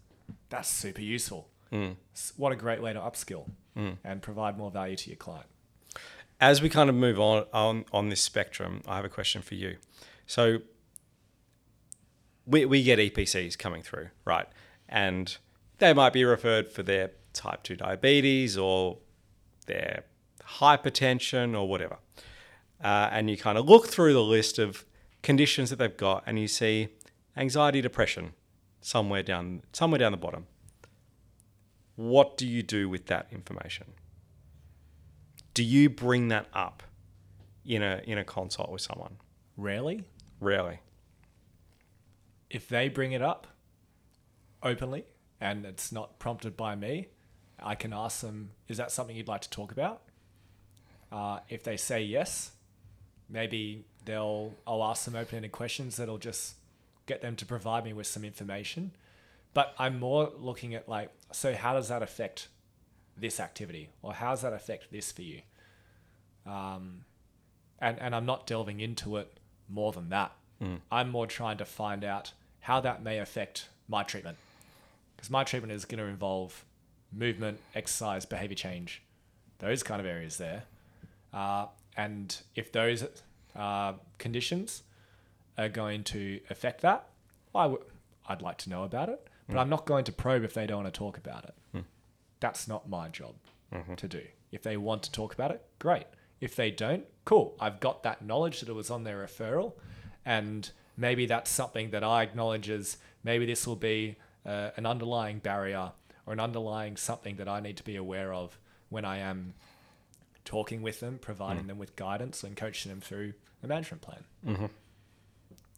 that's super useful. Mm. What a great way to upskill mm. and provide more value to your client. As we kind of move on, on on this spectrum, I have a question for you. So we, we get E P Cs coming through, right? And they might be referred for their type two diabetes or their hypertension or whatever. Uh, and you kind of look through the list of conditions that they've got and you see anxiety, depression somewhere down, somewhere down the bottom. What do you do with that information? Do you bring that up in a in a consult with someone? Rarely. Rarely. If they bring it up openly and it's not prompted by me, I can ask them, is that something you'd like to talk about? Uh, if they say yes, maybe they'll I'll ask them open-ended questions that'll just get them to provide me with some information. But I'm more looking at like, so how does that affect this activity? Or how does that affect this for you? Um, and, and I'm not delving into it more than that. Mm. I'm more trying to find out how that may affect my treatment. Because my treatment is going to involve movement, exercise, behavior change, those kind of areas there. Uh, and if those uh, conditions are going to affect that, I w- I'd like to know about it. But I'm not going to probe if they don't want to talk about it. Mm. That's not my job mm-hmm. to do. If they want to talk about it, great. If they don't, cool. I've got that knowledge that it was on their referral. And maybe that's something that I acknowledge as maybe this will be uh, an underlying barrier or an underlying something that I need to be aware of when I am talking with them, providing mm. them with guidance and coaching them through the management plan. Mm-hmm.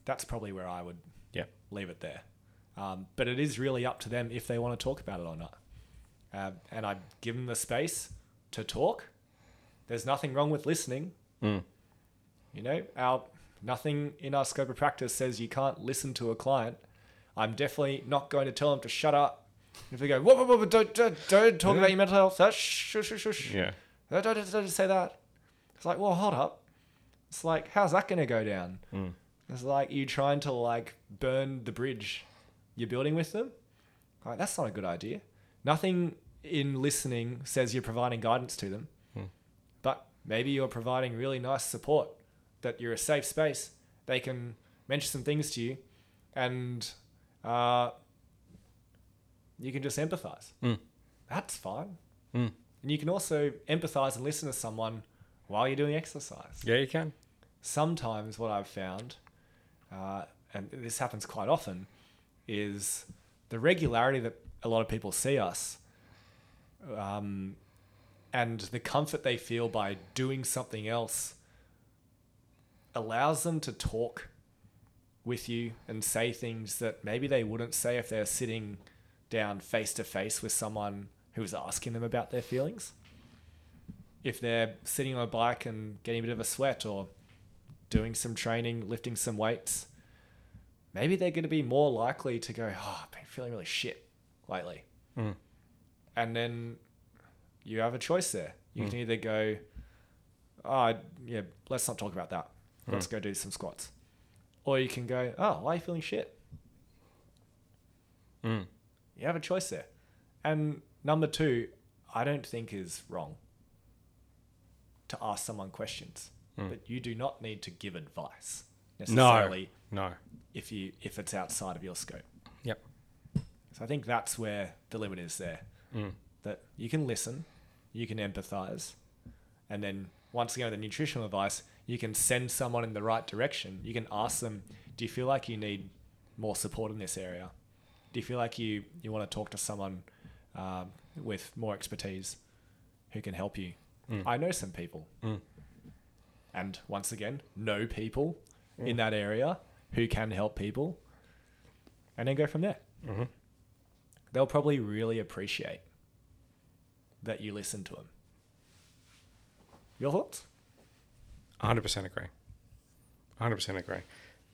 That's probably where I would yeah. leave it there. Um, but it is really up to them if they want to talk about it or not. Uh, and I give them the space to talk. There's nothing wrong with listening. Mm. You know, our nothing in our scope of practice says you can't listen to a client. I'm definitely not going to tell them to shut up. If they go, whoa, whoa, whoa, don't, don't, don't talk yeah. about your mental health. That shush, shush, shush. Yeah. Don't, don't, don't say that. It's like, well, hold up. It's like, how's that going to go down? Mm. It's like you trying to like burn the bridge you're building with them. All right, that's not a good idea. Nothing in listening says you're providing guidance to them, hmm. but maybe you're providing really nice support, that you're a safe space. They can mention some things to you and uh, you can just empathize. Hmm. That's fine. Hmm. And you can also empathize and listen to someone while you're doing exercise. Yeah, you can. Sometimes what I've found, uh, and this happens quite often, is the regularity that a lot of people see us um, and the comfort they feel by doing something else allows them to talk with you and say things that maybe they wouldn't say if they're sitting down face to face with someone who's asking them about their feelings. If they're sitting on a bike and getting a bit of a sweat or doing some training, lifting some weights, maybe they're going to be more likely to go, oh, I've been feeling really shit lately. Mm. And then you have a choice there. You mm. can either go, oh, yeah, let's not talk about that. Mm. Let's go do some squats. Or you can go, oh, why are you feeling shit? Mm. You have a choice there. And number two, I don't think is wrong to ask someone questions. Mm. But you do not need to give advice necessarily. No, no. If you if it's outside of your scope. Yep. So I think that's where the limit is there. Mm. That you can listen, you can empathize, and then once again with the nutritional advice, you can send someone in the right direction. You can ask them, do you feel like you need more support in this area? Do you feel like you, you want to talk to someone um, with more expertise who can help you? Mm. I know some people. Mm. And once again, know people mm. in that area who can help people, and then go from there. Mm-hmm. They'll probably really appreciate that you listen to them. Your thoughts? one hundred percent agree. one hundred percent agree.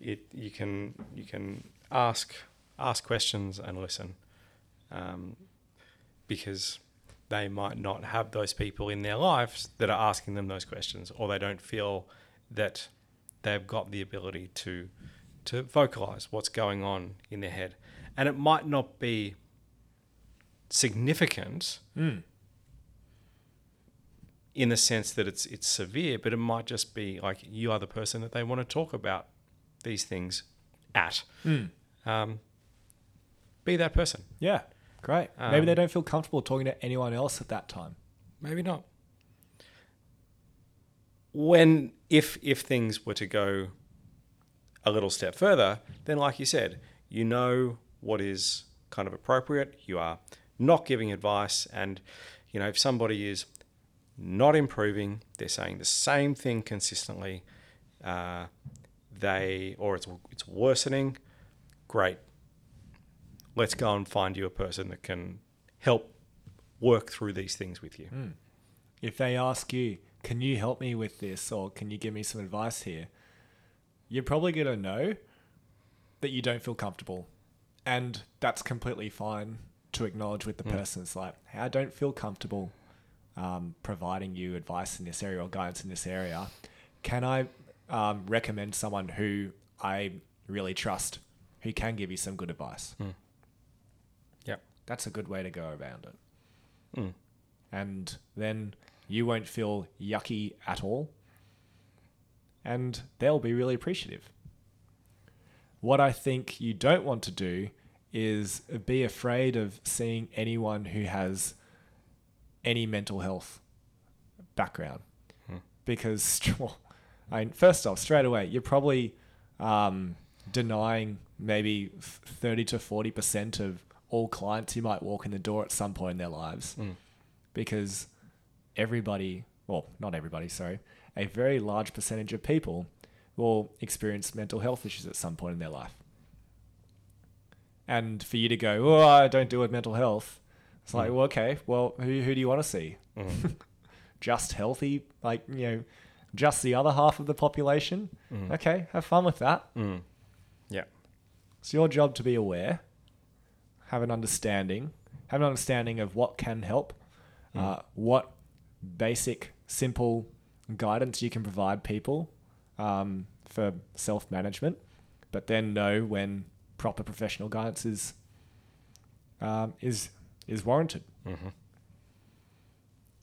It, you can you can ask ask questions and listen, um, because they might not have those people in their lives that are asking them those questions, or they don't feel that they've got the ability to to vocalize what's going on in their head. And it might not be significant mm. in the sense that it's it's severe, but it might just be like you are the person that they want to talk about these things at. Mm. um, be that person. Yeah, great. Um, maybe they don't feel comfortable talking to anyone else at that time. Maybe not. When, if if things were to go a little step further, then like you said, you know what is kind of appropriate. You are not giving advice. And, you know, if somebody is not improving, they're saying the same thing consistently, uh, they, or it's it's worsening, great. Let's go and find you a person that can help work through these things with you. Mm. If they ask you, can you help me with this, or can you give me some advice here? You're probably going to know that you don't feel comfortable. And that's completely fine to acknowledge with the mm. person. It's like, hey, I don't feel comfortable um, providing you advice in this area or guidance in this area. Can I um, recommend someone who I really trust, who can give you some good advice? Mm. Yeah. That's a good way to go around it. Mm. And then you won't feel yucky at all. And they'll be really appreciative. What I think you don't want to do is be afraid of seeing anyone who has any mental health background. Hmm. Because, well, I mean, first off, straight away, you're probably um, denying maybe thirty to forty percent of all clients who might walk in the door at some point in their lives. Hmm. Because everybody, well, not everybody, sorry, a very large percentage of people will experience mental health issues at some point in their life. And for you to go, oh, I don't deal with mental health. It's like, mm. well, okay, well, who who do you want to see? Mm. Just healthy, like, you know, just the other half of the population. Mm. Okay, have fun with that. Mm. Yeah. It's your job to be aware, have an understanding, have an understanding of what can help, mm. uh, what basic, simple guidance you can provide people um, for self-management, but then know when proper professional guidance is um, is is warranted. Mm-hmm.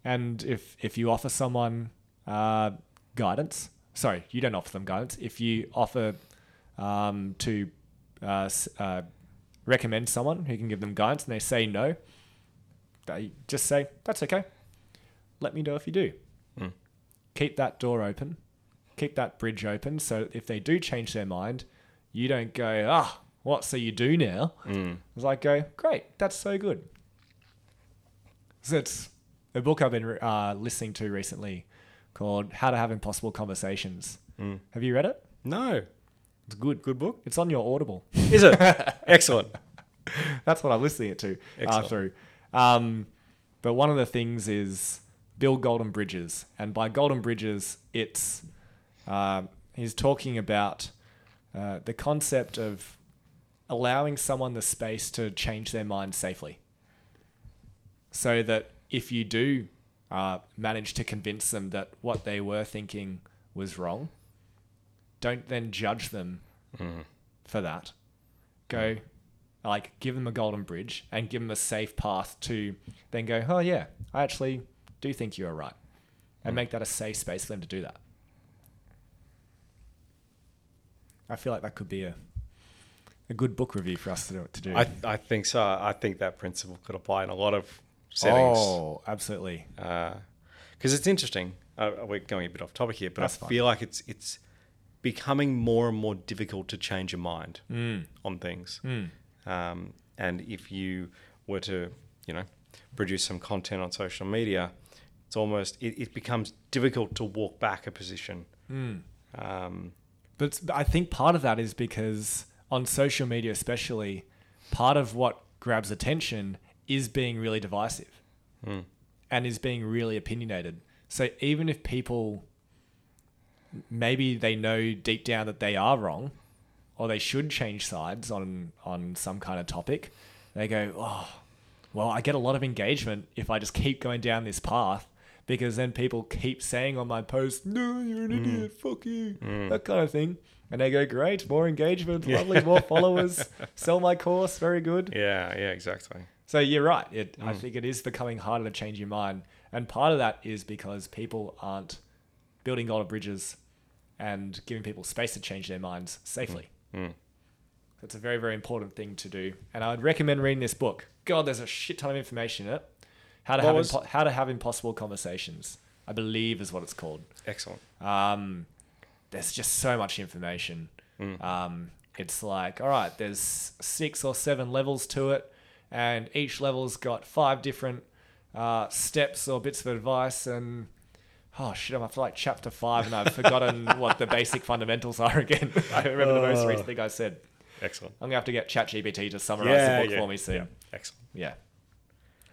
And if if you offer someone uh, guidance, sorry, you don't offer them guidance. If you offer um, to uh, uh, recommend someone who can give them guidance, and they say no, they just say that's okay. Let me know if you do. Mm. Keep that door open, keep that bridge open. So if they do change their mind, you don't go, ah, what? So you do now? Mm. It's like, go, great, that's so good. So it's a book I've been uh, listening to recently called How to Have Impossible Conversations. Mm. Have you read it? No. It's good. Good book. It's on your Audible. Is it? Excellent. That's what I'm listening to uh, through. Um, but one of the things is build golden bridges. And by golden bridges, it's uh, he's talking about uh, the concept of allowing someone the space to change their mind safely. So that if you do uh, manage to convince them that what they were thinking was wrong, don't then judge them mm. for that. Go, like, give them a golden bridge and give them a safe path to then go, oh yeah, I actually do think you are right, and mm. make that a safe space for them to do that. I feel like that could be a a good book review for us to, to do. I, I think so. I think that principle could apply in a lot of settings. Oh, absolutely. Because uh, it's interesting. Uh, we're going a bit off topic here, but That's I fine. feel like it's it's becoming more and more difficult to change your mind mm. on things. Mm. Um, and if you were to, you know, produce some content on social media, it's almost it, it becomes difficult to walk back a position. Mm. Um, but I think part of that is because on social media especially, part of what grabs attention is being really divisive mm. and is being really opinionated. So even if people, maybe they know deep down that they are wrong or they should change sides on, on some kind of topic, they go, oh, well, I get a lot of engagement if I just keep going down this path, because then people keep saying on my post, no, you're an mm. idiot, fuck you, mm. that kind of thing. And they go, great, more engagement, yeah. lovely, more followers, sell my course, very good. Yeah, yeah, exactly. So you're right. It, mm. I think it is becoming harder to change your mind. And part of that is because people aren't building golden bridges and giving people space to change their minds safely. Mm. Mm. It's a very, very important thing to do. And I would recommend reading this book. God, there's a shit ton of information in it. How to, have, was... impo- how to have Impossible Conversations, I believe is what it's called. Excellent. Um, there's just so much information. Mm. Um, it's like, all right, there's six or seven levels to it. And each level's got five different uh, steps or bits of advice. And oh, shit, I'm up to like chapter five and I've forgotten what the basic fundamentals are again. I remember oh. the most recent thing I said. Excellent. I'm going to have to get ChatGPT to summarize yeah, the book yeah, for me soon. Yeah. Excellent. Yeah.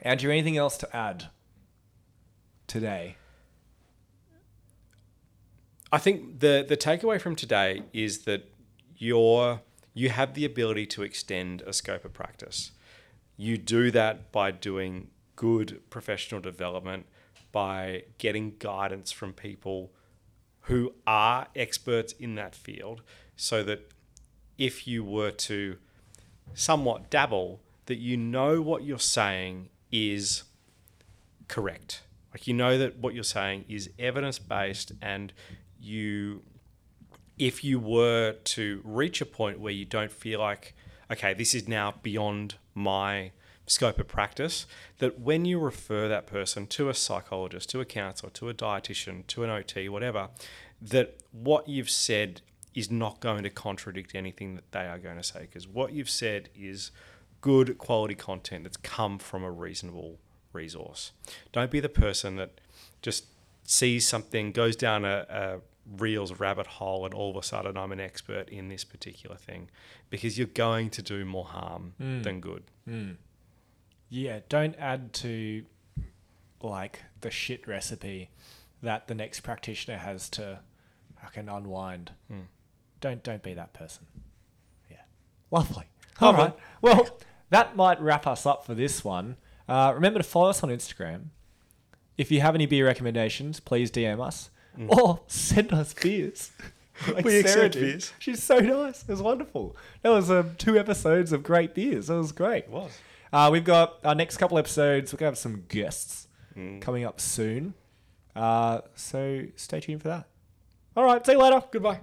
Andrew, anything else to add today? I think the the takeaway from today is that you're, you have the ability to extend a scope of practice. You do that by doing good professional development, by getting guidance from people who are experts in that field, so that if you were to somewhat dabble, that you know what you're saying is correct. Like, you know that what you're saying is evidence-based, and you, if you were to reach a point where you don't feel like, okay, this is now beyond my scope of practice, that when you refer that person to a psychologist, to a counsellor, to a dietitian, to an O T, whatever, that what you've said is not going to contradict anything that they are going to say, because what you've said is good quality content that's come from a reasonable resource. Don't be the person that just sees something, goes down a, a Reels rabbit hole, and all of a sudden I'm an expert in this particular thing, because you're going to do more harm mm. than good. Mm. Yeah, don't add to like the shit recipe that the next practitioner has to fucking unwind. Mm. Don't don't be that person. Yeah, lovely. All, all right. right. Well, that might wrap us up for this one. Uh, remember to follow us on Instagram. If you have any beer recommendations, please D M us. Mm. Or send us beers. Like we Sarah accept did. Beers. She's so nice. It was wonderful. That was um, two episodes of great beers. That was great. It was. Uh, we've got our next couple episodes. We're going to have some guests mm. coming up soon. Uh, so stay tuned for that. All right. See you later. Goodbye.